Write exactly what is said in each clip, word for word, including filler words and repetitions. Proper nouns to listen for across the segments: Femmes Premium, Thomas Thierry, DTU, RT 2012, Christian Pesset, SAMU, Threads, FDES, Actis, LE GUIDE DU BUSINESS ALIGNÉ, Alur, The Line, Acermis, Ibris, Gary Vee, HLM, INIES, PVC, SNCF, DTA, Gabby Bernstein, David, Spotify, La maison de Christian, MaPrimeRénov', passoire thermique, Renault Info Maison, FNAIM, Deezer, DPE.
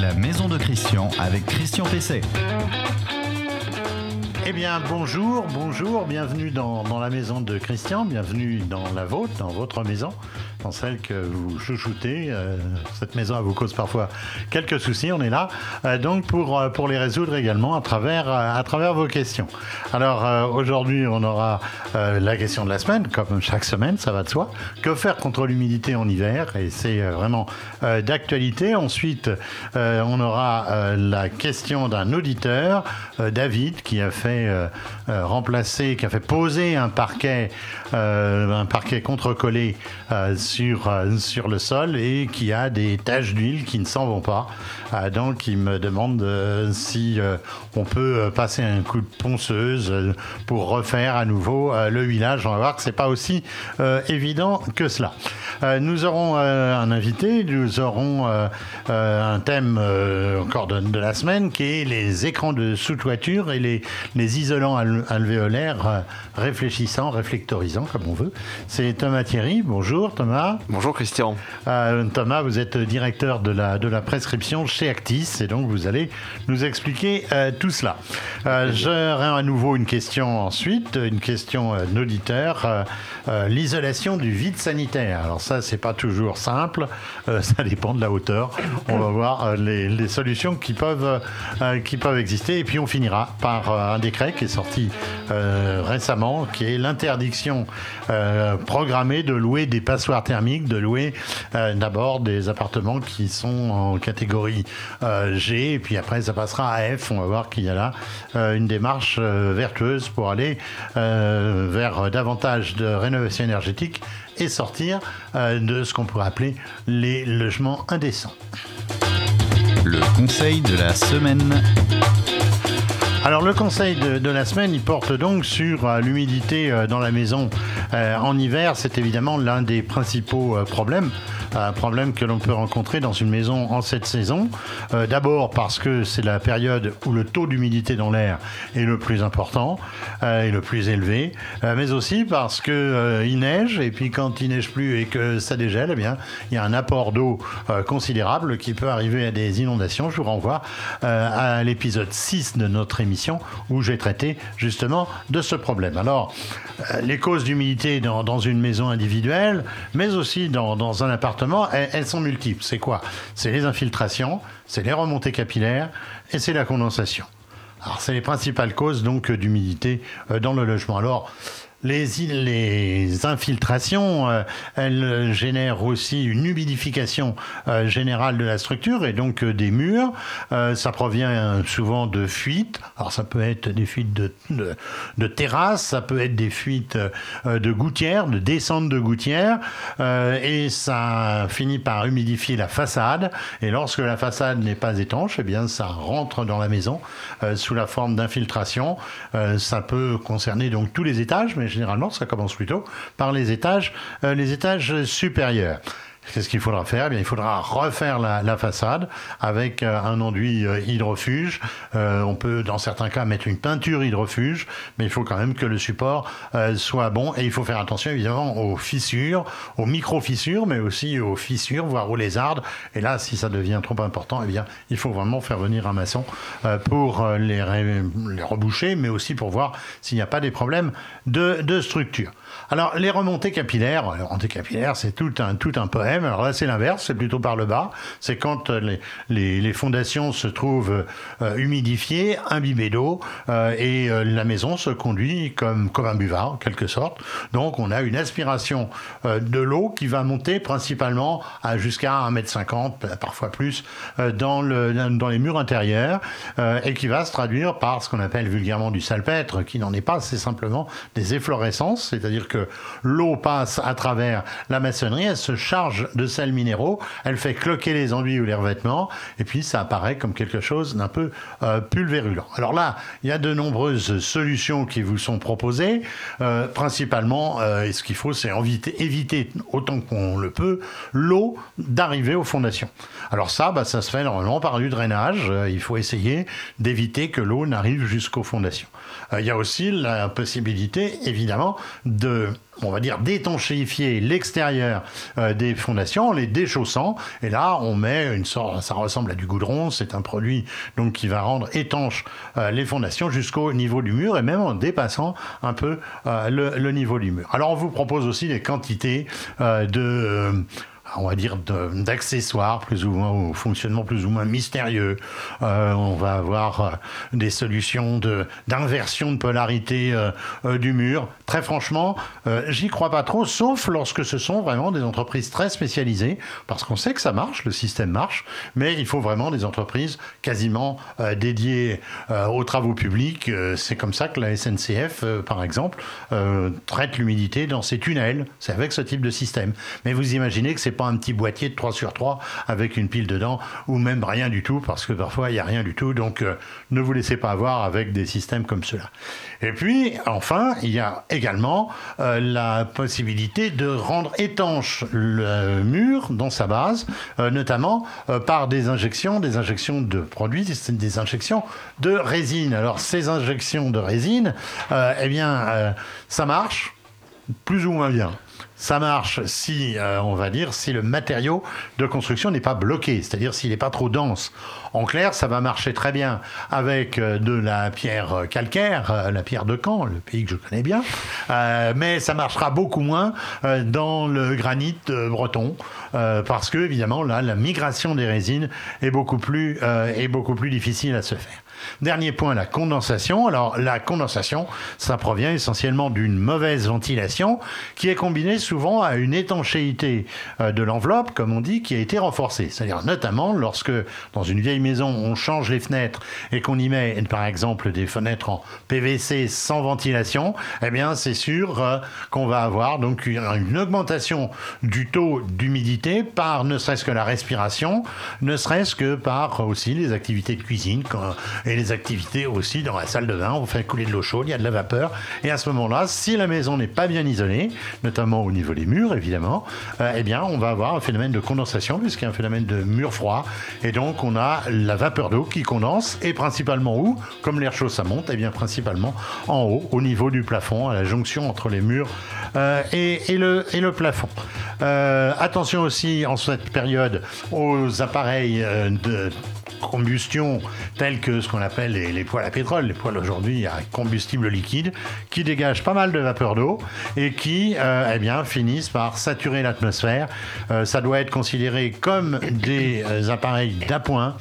La maison de Christian avec Christian Pesset. Eh bien bonjour, bonjour, bienvenue dans, dans la maison de Christian, bienvenue dans la vôtre, dans votre maison, dans celle que vous chouchoutez. Euh, cette maison vous cause parfois quelques soucis, on est là, euh, donc pour, euh, pour les résoudre également à travers, euh, à travers vos questions. Alors euh, aujourd'hui on aura euh, la question de la semaine, comme chaque semaine, ça va de soi. Que faire contre l'humidité en hiver? Et c'est euh, vraiment euh, d'actualité. Ensuite euh, on aura euh, la question d'un auditeur, euh, David, qui a fait Euh, euh, remplacer, qui a fait poser un parquet, euh, un parquet contre-collé euh, sur, euh, sur le sol et qui a des taches d'huile qui ne s'en vont pas. Euh, donc il me demande euh, si euh, on peut passer un coup de ponceuse euh, pour refaire à nouveau euh, le huilage. On va voir que c'est pas aussi euh, évident que cela. Euh, nous aurons euh, un invité, nous aurons euh, euh, un thème euh, encore de, de la semaine qui est les écrans de sous-toiture et les, les isolants alvéolaires réfléchissants, réflectorisants, comme on veut. C'est Thomas Thierry. Bonjour Thomas. Bonjour Christian. Euh, Thomas, vous êtes directeur de la, de la prescription chez Actis et donc vous allez nous expliquer euh, tout cela. Euh, J'aurai à nouveau une question ensuite, une question euh, d'auditeur. Euh, euh, l'isolation du vide sanitaire. Alors ça, c'est pas toujours simple. Euh, ça dépend de la hauteur. On va voir euh, les, les solutions qui peuvent, euh, qui peuvent exister. Et puis on finira par euh, un décret qui est sorti euh, récemment, qui est l'interdiction euh, programmée de louer des passoires thermiques, de louer euh, d'abord des appartements qui sont en catégorie euh, G, et puis après ça passera à F. On va voir qu'il y a là euh, une démarche euh, vertueuse pour aller euh, vers davantage de rénovation énergétique et sortir euh, de ce qu'on pourrait appeler les logements indécents. Le conseil de la semaine. Alors le conseil de, de la semaine, il porte donc sur euh, l'humidité euh, dans la maison euh, en hiver. C'est évidemment l'un des principaux euh, problèmes, euh, problèmes que l'on peut rencontrer dans une maison en cette saison. Euh, d'abord parce que c'est la période où le taux d'humidité dans l'air est le plus important euh, et le plus élevé, euh, mais aussi parce que euh, il neige, et puis quand il neige plus et que ça dégèle, eh bien il y a un apport d'eau euh, considérable qui peut arriver à des inondations. Je vous renvoie euh, à l'épisode six de notre émission, où j'ai traité justement de ce problème. Alors, euh, les causes d'humidité dans, dans une maison individuelle, mais aussi dans, dans un appartement, elles, elles sont multiples. C'est quoi ? C'est les infiltrations, c'est les remontées capillaires et c'est la condensation. Alors, c'est les principales causes donc d'humidité euh, dans le logement. Alors, Les, les infiltrations, euh, elles génèrent aussi une humidification euh, générale de la structure et donc euh, des murs. Euh, ça provient souvent de fuites. Alors ça peut être des fuites de, de, de terrasses, ça peut être des fuites euh, de gouttières, de descentes de gouttières. Euh, et ça finit par humidifier la façade. Et lorsque la façade n'est pas étanche, eh bien ça rentre dans la maison euh, sous la forme d'infiltration. Euh, ça peut concerner donc tous les étages, mais généralement, ça commence plutôt par les étages, euh, les étages supérieurs. Qu'est-ce qu'il faudra faire ? Eh bien, il faudra refaire la, la façade avec euh, un enduit euh, hydrofuge. Euh, on peut, dans certains cas, mettre une peinture hydrofuge, mais il faut quand même que le support euh, soit bon. Et il faut faire attention, évidemment, aux fissures, aux micro-fissures, mais aussi aux fissures, voire aux lézardes. Et là, si ça devient trop important, eh bien, il faut vraiment faire venir un maçon euh, pour euh, les, ré, les reboucher, mais aussi pour voir s'il n'y a pas des problèmes de, de structure. Alors, les remontées capillaires, les remontées capillaires, c'est tout un, tout un poème. Alors là, c'est l'inverse, c'est plutôt par le bas. C'est quand les, les, les fondations se trouvent euh, humidifiées, imbibées d'eau, euh, et euh, la maison se conduit comme, comme un buvard, en quelque sorte. Donc, on a une aspiration euh, de l'eau qui va monter principalement à jusqu'à un mètre cinquante, parfois plus, euh, dans, le, dans les murs intérieurs, euh, et qui va se traduire par ce qu'on appelle vulgairement du salpêtre, qui n'en est pas, c'est simplement des efflorescences, c'est-à-dire que l'eau passe à travers la maçonnerie, elle se charge de sels minéraux, elle fait cloquer les enduits ou les revêtements, et puis ça apparaît comme quelque chose d'un peu euh, pulvérulent. Alors là, il y a de nombreuses solutions qui vous sont proposées. Euh, principalement, euh, ce qu'il faut, c'est éviter, éviter autant qu'on le peut l'eau d'arriver aux fondations. Alors ça, bah, ça se fait normalement par du drainage. Euh, il faut essayer d'éviter que l'eau n'arrive jusqu'aux fondations. Euh, il y a aussi la possibilité, évidemment, de de, on va dire, d'étanchéifier l'extérieur euh, des fondations en les déchaussant. Et là, on met une sorte, ça ressemble à du goudron, c'est un produit donc qui va rendre étanche euh, les fondations jusqu'au niveau du mur et même en dépassant un peu euh, le, le niveau du mur. Alors, on vous propose aussi des quantités euh, de... Euh, on va dire d'accessoires plus ou moins, au fonctionnement plus ou moins mystérieux. Euh, on va avoir euh, des solutions de, d'inversion de polarité euh, euh, du mur. Très franchement, euh, j'y crois pas trop, sauf lorsque ce sont vraiment des entreprises très spécialisées, parce qu'on sait que ça marche, le système marche, mais il faut vraiment des entreprises quasiment euh, dédiées euh, aux travaux publics. Euh, c'est comme ça que la S N C F, euh, par exemple, euh, traite l'humidité dans ses tunnels. C'est avec ce type de système. Mais vous imaginez que c'est pas un petit boîtier de trois sur trois avec une pile dedans ou même rien du tout, parce que parfois il n'y a rien du tout, donc euh, ne vous laissez pas avoir avec des systèmes comme cela. Et puis enfin, il y a également euh, la possibilité de rendre étanche le mur dans sa base, euh, notamment euh, par des injections, des injections de produits, des injections de résine. Alors ces injections de résine, euh, eh bien euh, ça marche plus ou moins bien. Ça marche si, euh, on va dire, si le matériau de construction n'est pas bloqué, c'est-à-dire s'il n'est pas trop dense. En clair, ça va marcher très bien avec de la pierre calcaire, la pierre de Caen, le pays que je connais bien, euh, mais ça marchera beaucoup moins euh, dans le granit breton, euh, parce que, évidemment, là, la migration des résines est beaucoup plus, euh, est beaucoup plus difficile à se faire. Dernier point, la condensation. Alors, la condensation, ça provient essentiellement d'une mauvaise ventilation qui est combinée souvent à une étanchéité de l'enveloppe, comme on dit, qui a été renforcée. C'est-à-dire, notamment, lorsque dans une vieille maison, on change les fenêtres et qu'on y met, par exemple, des fenêtres en P V C sans ventilation, eh bien, c'est sûr euh, qu'on va avoir donc une, une augmentation du taux d'humidité par ne serait-ce que la respiration, ne serait-ce que par aussi les activités de cuisine, quand, et les activités aussi dans la salle de bain, on fait couler de l'eau chaude, il y a de la vapeur, et à ce moment-là, si la maison n'est pas bien isolée, notamment au niveau des murs évidemment, euh, eh bien on va avoir un phénomène de condensation, puisqu'il y a un phénomène de mur froid, et donc on a la vapeur d'eau qui condense, et principalement où? Comme l'air chaud ça monte, eh bien principalement en haut, au niveau du plafond, à la jonction entre les murs euh, et, et, le, et le plafond. Euh, attention aussi en cette période aux appareils euh, de combustion tels que ce qu'on appelle les, les poêles à pétrole. Les poêles aujourd'hui à combustible liquide qui dégagent pas mal de vapeur d'eau et qui euh, eh bien, finissent par saturer l'atmosphère. Euh, ça doit être considéré comme des euh, appareils d'appoint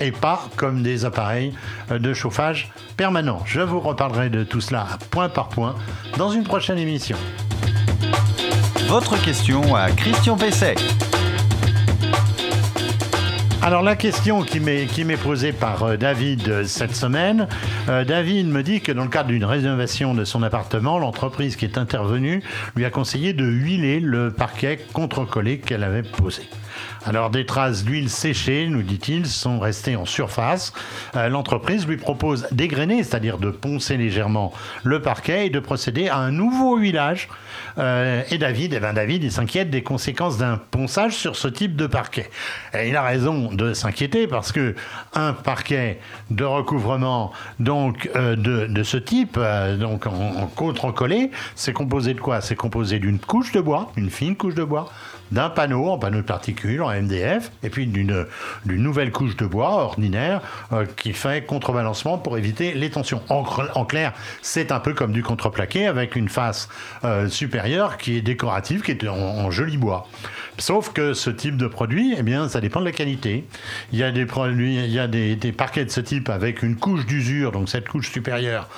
et pas comme des appareils euh, de chauffage permanent. Je vous reparlerai de tout cela point par point dans une prochaine émission. Votre question à Christian Pesset. Alors la question qui m'est, qui m'est posée par euh, David euh, cette semaine, euh, David me dit que dans le cadre d'une rénovation de son appartement, l'entreprise qui est intervenue lui a conseillé de huiler le parquet contre-collé qu'elle avait posé. Alors des traces d'huile séchée, nous dit-il, sont restées en surface. Euh, l'entreprise lui propose d'égrainer, c'est-à-dire de poncer légèrement le parquet et de procéder à un nouveau huilage. Euh, et David, eh ben David, il s'inquiète des conséquences d'un ponçage sur ce type de parquet. Et il a raison de s'inquiéter parce que un parquet de recouvrement donc euh, de, de ce type, euh, donc en, en contre-collé, c'est composé de quoi? C'est composé d'une couche de bois, une fine couche de bois, d'un panneau en panneau de particules, en M D F, et puis d'une, d'une nouvelle couche de bois ordinaire euh, qui fait contrebalancement pour éviter les tensions. En, en clair, c'est un peu comme du contreplaqué avec une face euh, supérieure qui est décorative, qui est en, en joli bois. Sauf que ce type de produit, eh bien, ça dépend de la qualité. Il y a des produits, il y a des, des parquets de ce type avec une couche d'usure, donc cette couche supérieure,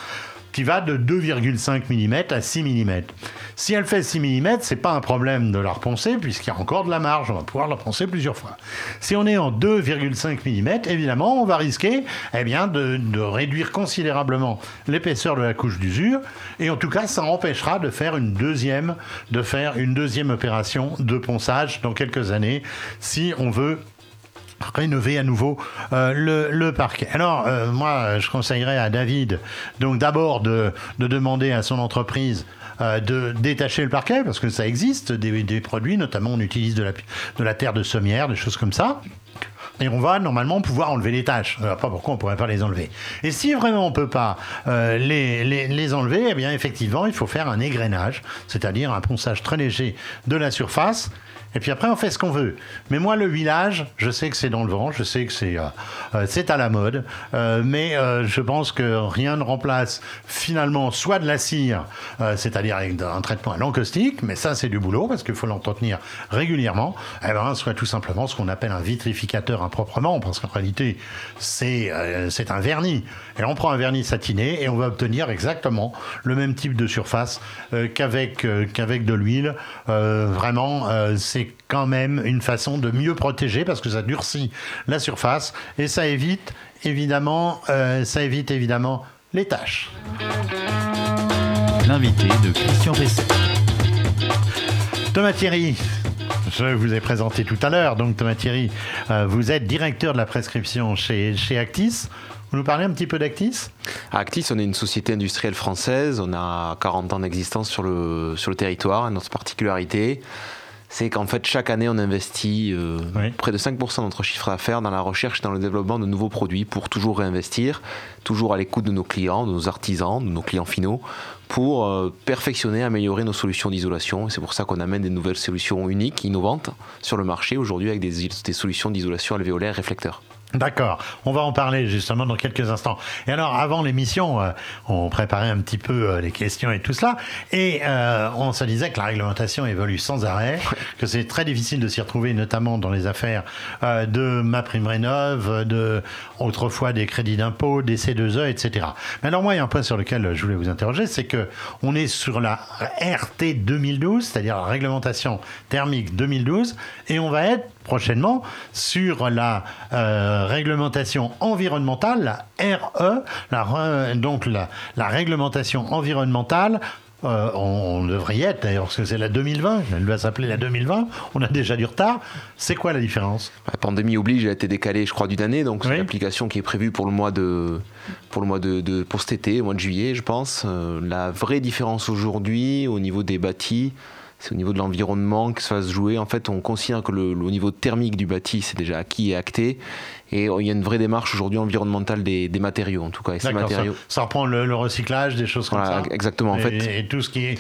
qui va de deux virgule cinq millimètres à six millimètres. Si elle fait six millimètres, c'est pas un problème de la reponcer, puisqu'il y a encore de la marge, on va pouvoir la reponcer plusieurs fois. Si on est en deux virgule cinq millimètres, évidemment, on va risquer eh bien, de, de réduire considérablement l'épaisseur de la couche d'usure, et en tout cas, ça empêchera de faire une deuxième, de faire une deuxième opération de ponçage dans quelques années, si on veut rénover à nouveau euh, le, le parquet. Alors, euh, moi, je conseillerais à David, donc d'abord de, de demander à son entreprise euh, de détacher le parquet, parce que ça existe, des, des produits, notamment on utilise de la, de la terre de sommière, des choses comme ça. Et on va normalement pouvoir enlever les tâches. Alors, pas pourquoi on ne pourrait pas les enlever. Et si vraiment on ne peut pas euh, les, les, les enlever, eh bien effectivement, il faut faire un égrenage, c'est-à-dire un ponçage très léger de la surface. Et puis après, on fait ce qu'on veut. Mais moi, le huilage, je sais que c'est dans le vent, je sais que c'est, euh, c'est à la mode, euh, mais euh, je pense que rien ne remplace finalement soit de la cire, euh, c'est-à-dire avec un traitement à l'encaustique, mais ça, c'est du boulot parce qu'il faut l'entretenir régulièrement, eh ben, soit tout simplement ce qu'on appelle un vitrificateur improprement, parce qu'en réalité, c'est, euh, c'est un vernis. Et on prend un vernis satiné et on va obtenir exactement le même type de surface euh, qu'avec, euh, qu'avec de l'huile. Euh, vraiment, euh, c'est quand même une façon de mieux protéger parce que ça durcit la surface et ça évite évidemment, euh, ça évite évidemment les taches. L'invité de Christian Pesset. Thomas Thierry, je vous ai présenté tout à l'heure. Donc Thomas Thierry, euh, vous êtes directeur de la prescription chez, chez Actis. Vous nous parlez un petit peu d'Actis ? Actis, on est une société industrielle française. On a quarante ans d'existence sur le, sur le territoire. Notre particularité, c'est qu'en fait, chaque année, on investit euh, oui. près de cinq pour cent de notre chiffre d'affaires dans la recherche et dans le développement de nouveaux produits pour toujours réinvestir, toujours à l'écoute de nos clients, de nos artisans, de nos clients finaux, pour euh, perfectionner, améliorer nos solutions d'isolation. Et c'est pour ça qu'on amène des nouvelles solutions uniques, innovantes, sur le marché aujourd'hui avec des, des solutions d'isolation alvéolaire réflecteur. D'accord, on va en parler justement dans quelques instants. Et alors, avant l'émission, euh, on préparait un petit peu euh, les questions et tout cela, et euh, on se disait que la réglementation évolue sans arrêt, que c'est très difficile de s'y retrouver, notamment dans les affaires euh, de MaPrimeRénov', de autrefois des crédits d'impôt, des C deux E, et cetera. Mais alors moi, il y a un point sur lequel je voulais vous interroger, c'est que on est sur la R T deux mille douze, c'est-à-dire la réglementation thermique deux mille douze, et on va être prochainement sur la euh, réglementation environnementale, la R E, la, donc la, la réglementation environnementale. Euh, on, on devrait y être d'ailleurs, parce que c'est la deux mille vingt, elle va s'appeler la deux mille vingt, on a déjà du retard. C'est quoi la différence ? La pandémie oblige, elle a été décalée je crois d'une année, donc c'est oui. l'application qui est prévue pour le mois de, pour le mois de, de pour cet été, mois de juillet je pense. Euh, la vraie différence aujourd'hui au niveau des bâtis, c'est au niveau de l'environnement que ça va se jouer. En fait, on considère que le, le niveau thermique du bâti, c'est déjà acquis et acté. Et il y a une vraie démarche aujourd'hui environnementale des, des matériaux, en tout cas. Et ces matériaux... ça, ça reprend le, le recyclage, des choses comme voilà, ça. Exactement. En et, fait... et tout ce qui est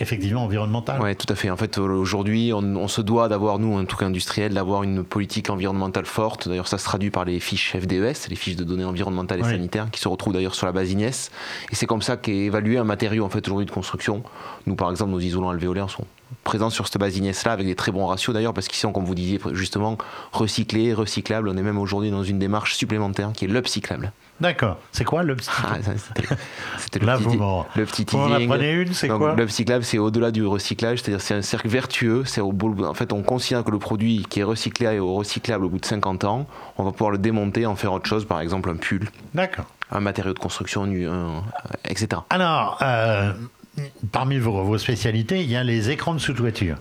effectivement environnemental. Oui, tout à fait. En fait, aujourd'hui, on, on se doit d'avoir, nous, en tout cas industriels, d'avoir une politique environnementale forte. D'ailleurs, ça se traduit par les fiches F D E S, les fiches de données environnementales et oui. sanitaires, qui se retrouvent d'ailleurs sur la base INIES. Et c'est comme ça qu'est évalué un matériau, en fait, aujourd'hui de construction. Nous, par exemple, nos isolants alvéolaires sont présents sur cette base INIES-là, avec des très bons ratios d'ailleurs, parce qu'ils sont, comme vous disiez, justement, recyclés, recyclables. On est même aujourd'hui dans une démarche supplémentaire qui est l'upcyclable. D'accord. C'est quoi l'upcyclable ? Ah, ça, c'était, c'était là, le petit, vous le petit teasing. On en apprenait une, c'est donc, quoi ? L'upcyclable, c'est au-delà du recyclage, c'est-à-dire c'est un cercle vertueux. C'est au, en fait, on considère que le produit qui est recyclé et recyclable au bout de cinquante ans, on va pouvoir le démonter, en faire autre chose, par exemple un pull, d'accord, un matériau de construction, un, et cetera. Alors, euh, parmi vos, vos spécialités, il y a les écrans de sous-toiture.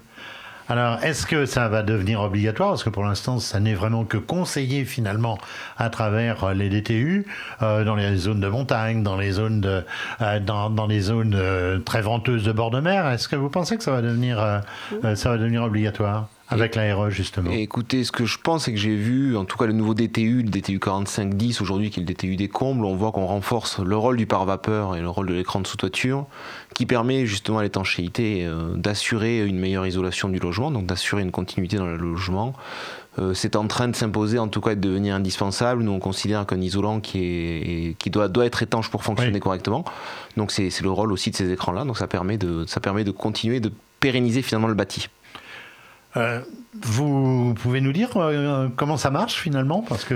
Alors, est-ce que ça va devenir obligatoire ? Parce que pour l'instant, ça n'est vraiment que conseillé, finalement, à travers les D T U, euh, dans les zones de montagne, dans les zones, de, euh, dans, dans les zones euh, très venteuses de bord de mer. Est-ce que vous pensez que ça va devenir, euh, euh, ça va devenir obligatoire ? Avec la R E, justement. Et écoutez, ce que je pense, c'est que j'ai vu, en tout cas, le nouveau D T U, le D T U quarante-cinq dix, aujourd'hui, qui est le D T U des combles, on voit qu'on renforce le rôle du pare-vapeur et le rôle de l'écran de sous-toiture, qui permet justement à l'étanchéité euh, d'assurer une meilleure isolation du logement, donc d'assurer une continuité dans le logement. Euh, c'est en train de s'imposer, en tout cas, de devenir indispensable. Nous, on considère qu'un isolant qui, est, qui doit, doit être étanche pour fonctionner oui. correctement. Donc, c'est, c'est le rôle aussi de ces écrans-là. Donc, ça permet de, ça permet de continuer, de pérenniser finalement le bâti. Euh, vous pouvez nous dire euh, comment ça marche finalement ? Parce qu'on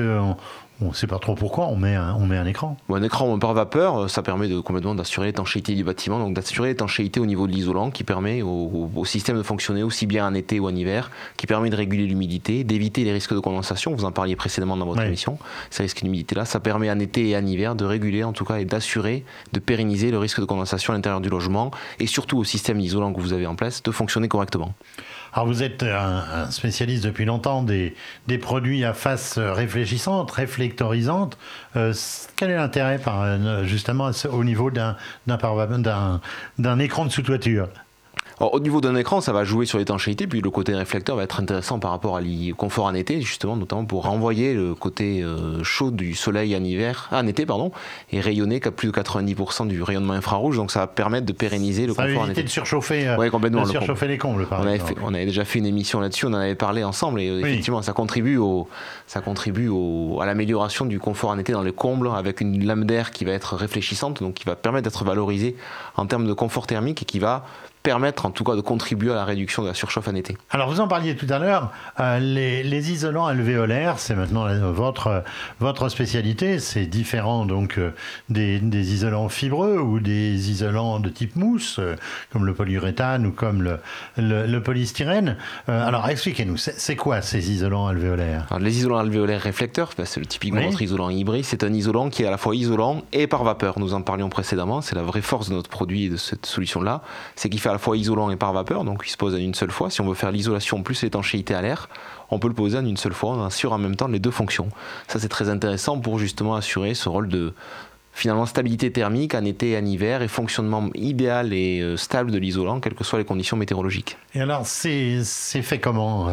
ne sait pas trop pourquoi on met un, on met un écran. Un écran par vapeur, ça permet de, complètement d'assurer l'étanchéité du bâtiment, donc d'assurer l'étanchéité au niveau de l'isolant qui permet au, au système de fonctionner aussi bien en été ou en hiver, qui permet de réguler l'humidité, d'éviter les risques de condensation, vous en parliez précédemment dans votre oui. émission, ces risques d'humidité-là, ça permet en été et en hiver de réguler en tout cas et d'assurer, de pérenniser le risque de condensation à l'intérieur du logement et surtout au système d'isolant que vous avez en place de fonctionner correctement. Alors vous êtes un spécialiste depuis longtemps des, des produits à face réfléchissante, réflectorisante. Euh, quel est l'intérêt par, justement au niveau d'un, d'un, d'un, d'un écran de sous-toiture ? Alors, au niveau d'un écran, ça va jouer sur l'étanchéité, puis le côté réflecteur va être intéressant par rapport à l'confort en été, justement, notamment pour renvoyer le côté euh, chaud du soleil en, hiver, en été pardon, et rayonner qu'à plus de quatre-vingt-dix pour cent du rayonnement infrarouge, donc ça va permettre de pérenniser le ça confort en été. Ça va éviter de surchauffer, euh, ouais, complètement, de surchauffer le les combles, par on exemple. Avait fait, on avait déjà fait une émission là-dessus, on en avait parlé ensemble, et oui. effectivement, ça contribue, au, ça contribue au, à l'amélioration du confort en été dans les combles, avec une lame d'air qui va être réfléchissante, donc qui va permettre d'être valorisée en termes de confort thermique et qui va permettre en tout cas de contribuer à la réduction de la surchauffe en été. Alors vous en parliez tout à l'heure, euh, les, les isolants alvéolaires, c'est maintenant la, votre, votre spécialité, c'est différent donc euh, des, des isolants fibreux ou des isolants de type mousse, euh, comme le polyuréthane ou comme le, le, le polystyrène. Euh, alors expliquez-nous, c'est, c'est quoi ces isolants alvéolaires ? Alors, les isolants alvéolaires réflecteurs, bah, c'est typiquement oui. notre isolant Ibris, c'est un isolant qui est à la fois isolant et par vapeur, nous en parlions précédemment, c'est la vraie force de notre produit et de cette solution-là, c'est qu'il fait à la fois isolant et par vapeur, donc il se pose en une seule fois. Si on veut faire l'isolation plus l'étanchéité à l'air, on peut le poser en une seule fois, on assure en même temps les deux fonctions. Ça c'est très intéressant pour justement assurer ce rôle de finalement stabilité thermique en été et en hiver et fonctionnement idéal et stable de l'isolant, quelles que soient les conditions météorologiques. Et alors c'est, c'est fait comment ?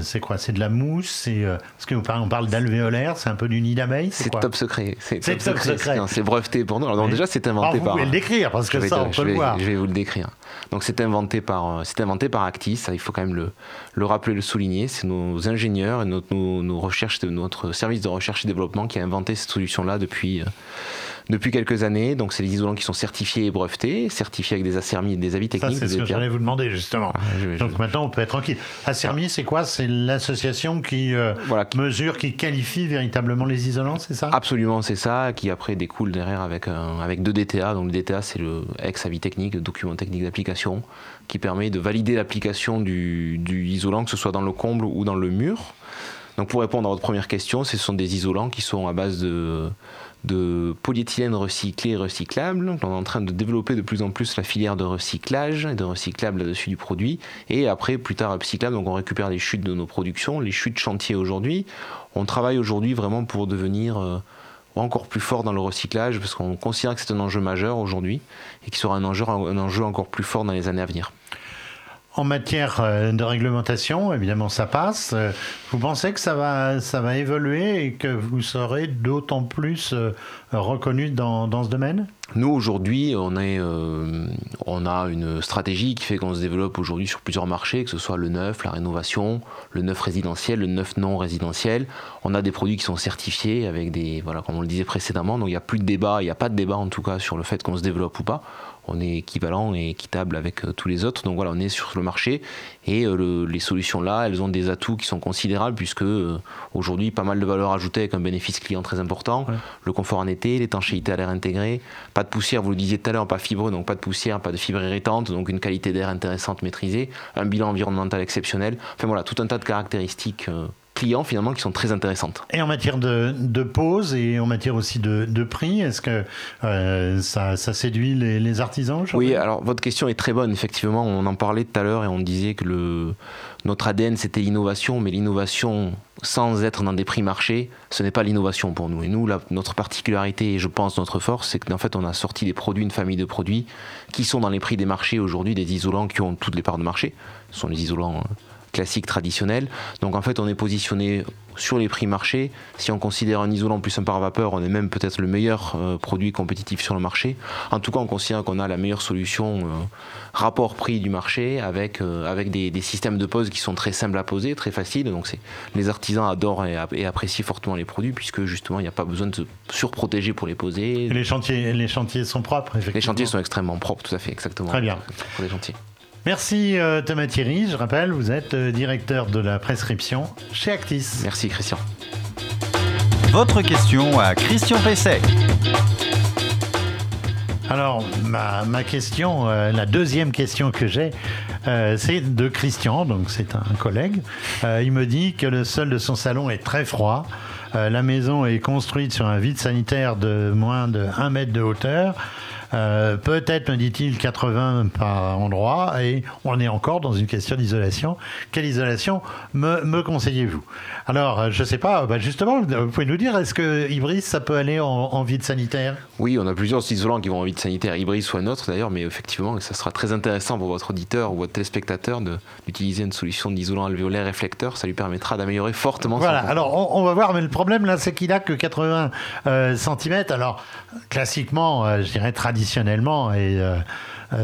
C'est quoi ? C'est de la mousse ? C'est euh, parce que on parle d'alvéolaire, c'est un peu du nid d'abeille. C'est, c'est quoi top secret. C'est, c'est top, top secret. secret. C'est, non, c'est breveté pour nous. Alors donc, déjà, c'est inventé par. Vous pouvez le décrire parce que ça, on peut le voir. Je vais vous le décrire. Donc c'est inventé par, c'est inventé par Actis. Ça, il faut quand même le le rappeler, le souligner. C'est nos ingénieurs et notre nos, nos recherches, notre service de recherche et développement qui a inventé cette solution-là depuis. Euh, Depuis quelques années, donc c'est les isolants qui sont certifiés et brevetés, certifiés avec des Acermis et des avis techniques. Ça, c'est ce que j'allais vous demander, justement. Ah, je vais, je donc vais. Maintenant, on peut être tranquille. Acermis, c'est quoi ? C'est l'association qui, euh, voilà, qui mesure, qui qualifie véritablement les isolants, c'est ça ? Absolument, c'est ça, qui après découle derrière avec, un, avec deux D T A. Donc le D T A, c'est le ex-avis technique, le document technique d'application, qui permet de valider l'application du, du isolant, que ce soit dans le comble ou dans le mur. Donc pour répondre à votre première question, ce sont des isolants qui sont à base de... de polyéthylène recyclé et recyclable. Donc, on est en train de développer de plus en plus la filière de recyclage et de recyclable là-dessus du produit. Et après, plus tard, recyclable, donc on récupère les chutes de nos productions, les chutes chantier aujourd'hui. On travaille aujourd'hui vraiment pour devenir euh, encore plus fort dans le recyclage parce qu'on considère que c'est un enjeu majeur aujourd'hui et qui sera un enjeu, un enjeu encore plus fort dans les années à venir. En matière de réglementation, évidemment, ça passe. Vous pensez que ça va, ça va évoluer et que vous serez d'autant plus reconnu dans, dans ce domaine ? Nous, aujourd'hui, on, est, euh, on a une stratégie qui fait qu'on se développe aujourd'hui sur plusieurs marchés, que ce soit le neuf, la rénovation, le neuf résidentiel, le neuf non résidentiel. On a des produits qui sont certifiés avec des, voilà, comme on le disait précédemment, donc il n'y a plus de débat, il n'y a pas de débat en tout cas sur le fait qu'on se développe ou pas. On est équivalent et équitable avec euh, tous les autres. Donc voilà, on est sur le marché et euh, le, les solutions là, elles ont des atouts qui sont considérables puisque euh, aujourd'hui, pas mal de valeur ajoutée avec un bénéfice client très important, ouais. le confort en été, l'étanchéité à l'air intégrée, pas de poussière, vous le disiez tout à l'heure, pas fibreux, donc pas de poussière, pas de fibre irritante, donc une qualité d'air intéressante maîtrisée, un bilan environnemental exceptionnel. Enfin voilà, tout un tas de caractéristiques euh, clients finalement qui sont très intéressantes. Et en matière de, de pause et en matière aussi de, de prix, est-ce que euh, ça, ça séduit les, les artisans ? Oui, alors votre question est très bonne, effectivement, on en parlait tout à l'heure et on disait que le, notre A D N c'était l'innovation, mais l'innovation sans être dans des prix marchés, ce n'est pas l'innovation pour nous. Et nous, la, notre particularité et je pense notre force, c'est qu'en fait on a sorti des produits, une famille de produits qui sont dans les prix des marchés aujourd'hui, des isolants qui ont toutes les parts de marché, ce sont les isolants... classique, traditionnel. Donc en fait, on est positionné sur les prix marché. Si on considère un isolant plus un pare-vapeur, on est même peut-être le meilleur euh, produit compétitif sur le marché. En tout cas, on considère qu'on a la meilleure solution euh, rapport prix du marché avec, euh, avec des, des systèmes de pose qui sont très simples à poser, très faciles. Donc c'est, les artisans adorent et, et apprécient fortement les produits puisque justement, il n'y a pas besoin de se surprotéger pour les poser. Et les chantiers, les chantiers sont propres, effectivement. Les chantiers sont extrêmement propres, tout à fait, exactement. Très bien. Pour les chantiers. Merci Thomas Thierry, je rappelle, vous êtes directeur de la prescription chez Actis. Merci Christian. Votre question à Christian Pesset. Alors, ma, ma question, euh, la deuxième question que j'ai, euh, c'est de Christian, donc c'est un collègue. Euh, il me dit que le sol de son salon est très froid. Euh, la maison est construite sur un vide sanitaire de moins de un mètre de hauteur. euh, peut-être, me dit-il, quatre-vingts par endroit, et on est encore dans une question d'isolation. Quelle isolation me, me conseillez-vous? Alors, je ne sais pas, bah justement, vous pouvez nous dire, est-ce que Ibris, ça peut aller en, en vide sanitaire? Oui, on a plusieurs isolants qui vont en vide sanitaire, Ibris soit notre d'ailleurs, mais effectivement, ça sera très intéressant pour votre auditeur ou votre téléspectateur de, d'utiliser une solution d'isolant alvéolaire réflecteur, ça lui permettra d'améliorer fortement. Voilà, alors on, on va voir, mais le problème là, c'est qu'il n'a que quatre-vingts euh, centimètres. Alors, classiquement, euh, je dirais traditionnellement, et euh,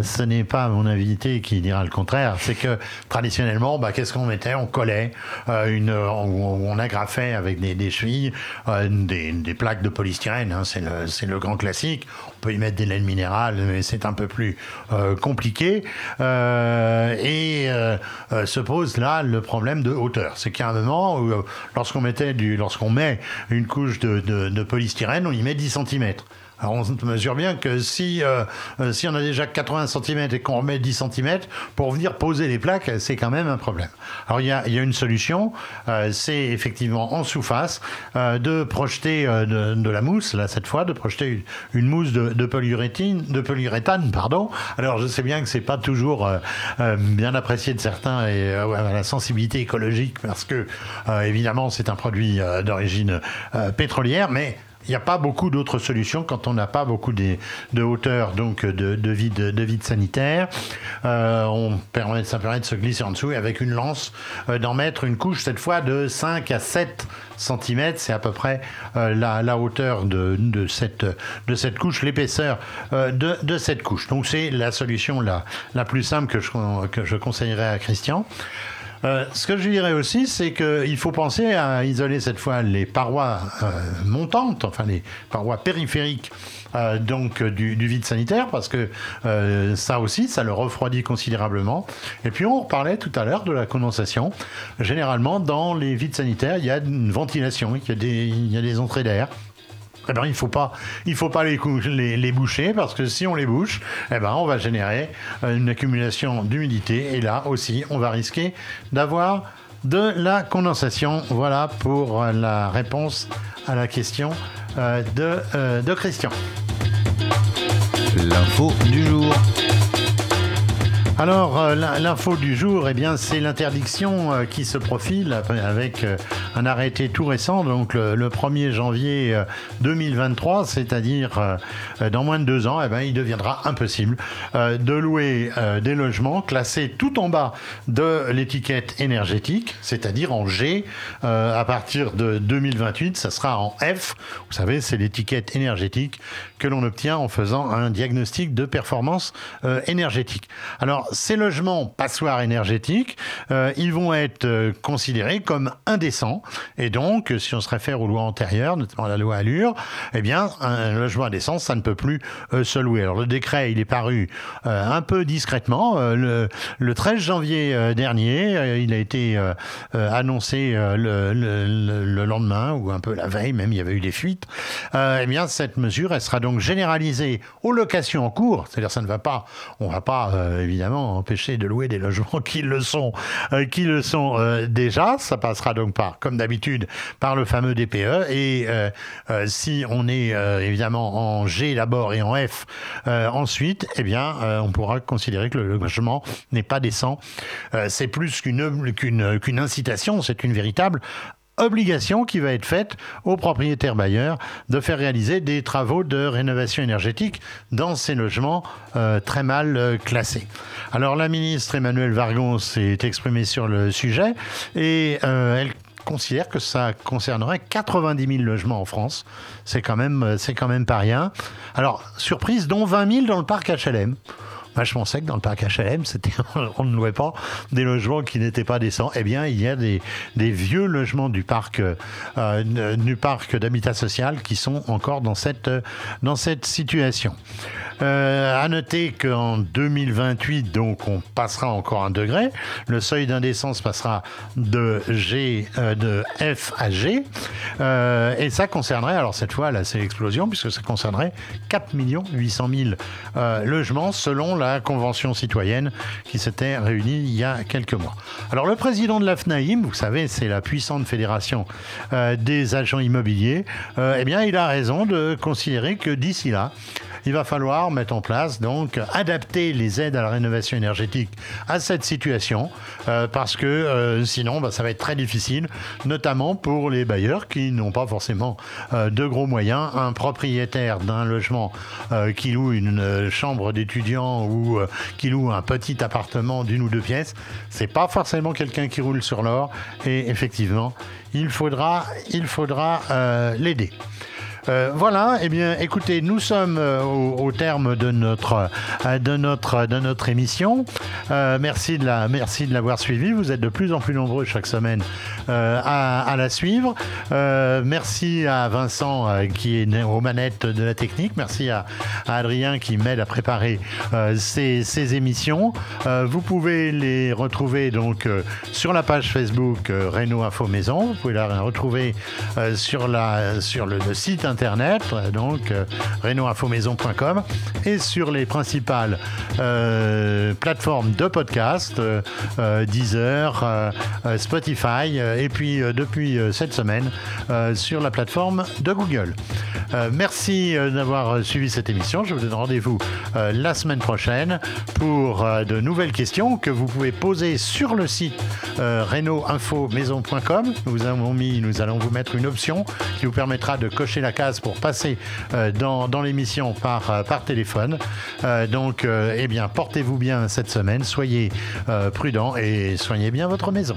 ce n'est pas mon invité qui dira le contraire, c'est que traditionnellement, bah, qu'est-ce qu'on mettait? On collait, euh, une, on, on agrafait avec des, des chevilles, euh, des, des plaques de polystyrène, hein, c'est le, c'est le grand classique. On peut y mettre des laines minérales, mais c'est un peu plus euh, compliqué. Euh, et euh, euh, se pose là le problème de hauteur. C'est qu'à un moment, où, euh, lorsqu'on, mettait du, lorsqu'on met une couche de, de, de polystyrène, on y met dix centimètres. Alors on mesure bien que si, euh, si on a déjà quatre-vingts centimètres et qu'on remet dix centimètres, pour venir poser les plaques, c'est quand même un problème. Alors il y a, il y a une solution, euh, c'est effectivement en sous-face euh, de projeter euh, de, de la mousse, là cette fois, de projeter une, une mousse de, de, polyuréthine, de polyuréthane. Pardon. Alors je sais bien que c'est pas toujours euh, euh, bien apprécié de certains et euh, ouais, la sensibilité écologique, parce que euh, évidemment c'est un produit euh, d'origine euh, pétrolière, mais il n'y a pas beaucoup d'autres solutions quand on n'a pas beaucoup de, de hauteur, donc de, de, vide, de vide sanitaire. Euh, on permet, ça permet de se glisser en dessous et avec une lance euh, d'en mettre une couche, cette fois de cinq à sept centimètres. C'est à peu près euh, la, la hauteur de, de, cette, de cette couche, l'épaisseur euh, de, de cette couche. Donc c'est la solution la, la plus simple que je, que je conseillerais à Christian. Euh, ce que je dirais aussi, c'est qu'il faut penser à isoler cette fois les parois euh, montantes, enfin les parois périphériques euh, donc du, du vide sanitaire, parce que euh, ça aussi, ça le refroidit considérablement. Et puis on parlait tout à l'heure de la condensation. Généralement, dans les vides sanitaires, il y a une ventilation, il y a des, il y a des entrées d'air. Eh bien, il ne faut pas, il faut pas les, cou- les, les boucher, parce que si on les bouche, eh bien, on va générer une accumulation d'humidité. Et là aussi, on va risquer d'avoir de la condensation. Voilà pour la réponse à la question euh, de, euh, de Christian. L'info du jour. Alors, l'info du jour, eh bien, c'est l'interdiction qui se profile avec un arrêté tout récent, donc le premier janvier deux mille vingt-trois, c'est-à-dire dans moins de deux ans, eh bien, il deviendra impossible de louer des logements classés tout en bas de l'étiquette énergétique, c'est-à-dire en G. À partir de deux mille vingt-huit, ça sera en F. Vous savez, c'est l'étiquette énergétique que l'on obtient en faisant un diagnostic de performance énergétique. Alors, ces logements passoires énergétiques, euh, ils vont être euh, considérés comme indécents. Et donc, si on se réfère aux lois antérieures, notamment la loi Alur, eh bien, un logement indécent, ça ne peut plus euh, se louer. Alors, le décret, il est paru euh, un peu discrètement. Euh, le, le treize janvier euh, dernier, euh, il a été euh, euh, annoncé euh, le, le, le lendemain, ou un peu la veille même, il y avait eu des fuites. Euh, eh bien, cette mesure, elle sera donc généralisée aux locations en cours. C'est-à-dire, ça ne va pas, on ne va pas, euh, évidemment, empêcher de louer des logements qui le sont, euh, qui le sont euh, déjà. Ça passera donc par, comme d'habitude, par le fameux D P E. Et euh, euh, si on est euh, évidemment en G d'abord et en F euh, ensuite, eh bien, euh, on pourra considérer que le logement n'est pas décent. Euh, c'est plus qu'une, qu'une, qu'une incitation, c'est une véritable obligation qui va être faite aux propriétaires bailleurs de faire réaliser des travaux de rénovation énergétique dans ces logements euh, très mal euh, classés. Alors la ministre Emmanuelle Wargon s'est exprimée sur le sujet et euh, elle considère que ça concernerait quatre-vingt-dix mille logements en France. C'est quand même, c'est quand même pas rien. Alors surprise, dont vingt mille dans le parc H L M. Moi, je pensais que dans le parc H L M, c'était, on ne louait pas des logements qui n'étaient pas décents. Eh bien, il y a des, des vieux logements du parc, euh, du parc d'habitat social qui sont encore dans cette, dans cette situation. Euh, à noter qu'en deux mille vingt-huit, donc, on passera encore un degré. Le seuil d'indécence passera de G, euh, de F à G. Euh, et ça concernerait, alors cette fois, là, c'est l'explosion, puisque ça concernerait quatre millions huit cent mille euh, logements, selon la convention citoyenne qui s'était réunie il y a quelques mois. Alors, le président de la FNAIM, vous savez, c'est la puissante fédération euh, des agents immobiliers, euh, eh bien, il a raison de considérer que d'ici là, il va falloir mettre en place, donc, adapter les aides à la rénovation énergétique à cette situation, euh, parce que euh, sinon, bah, ça va être très difficile, notamment pour les bailleurs qui n'ont pas forcément euh, de gros moyens. Un propriétaire d'un logement euh, qui loue une euh, chambre d'étudiant ou euh, qui loue un petit appartement d'une ou deux pièces, c'est pas forcément quelqu'un qui roule sur l'or, et effectivement, il faudra, il faudra euh, l'aider. Euh, voilà, eh bien, écoutez, nous sommes euh, au, au terme de notre, euh, de notre, de notre émission. Euh, merci de la, merci de l'avoir suivi. Vous êtes de plus en plus nombreux chaque semaine euh, à, à la suivre. Euh, merci à Vincent euh, qui est aux manettes de la technique. Merci à, à Adrien qui m'aide à préparer euh, ces, ces émissions. Euh, vous pouvez les retrouver donc euh, sur la page Facebook euh, Renault Info Maison. Vous pouvez la retrouver euh, sur, la, sur le, le site internet, donc euh, renault info maison point com, et sur les principales euh, plateformes de podcast, euh, euh, Deezer, euh, Spotify, euh, et puis euh, depuis euh, cette semaine euh, sur la plateforme de Google. Euh, merci euh, d'avoir suivi cette émission. Je vous donne rendez-vous euh, la semaine prochaine pour euh, de nouvelles questions que vous pouvez poser sur le site euh, renault info maison point com. Nous avons mis, nous allons vous mettre une option qui vous permettra de cocher la case pour passer euh, dans, dans l'émission par, euh, par téléphone. Euh, donc, euh, eh bien, portez-vous bien cette semaine, soyez euh, prudents et soignez bien votre maison.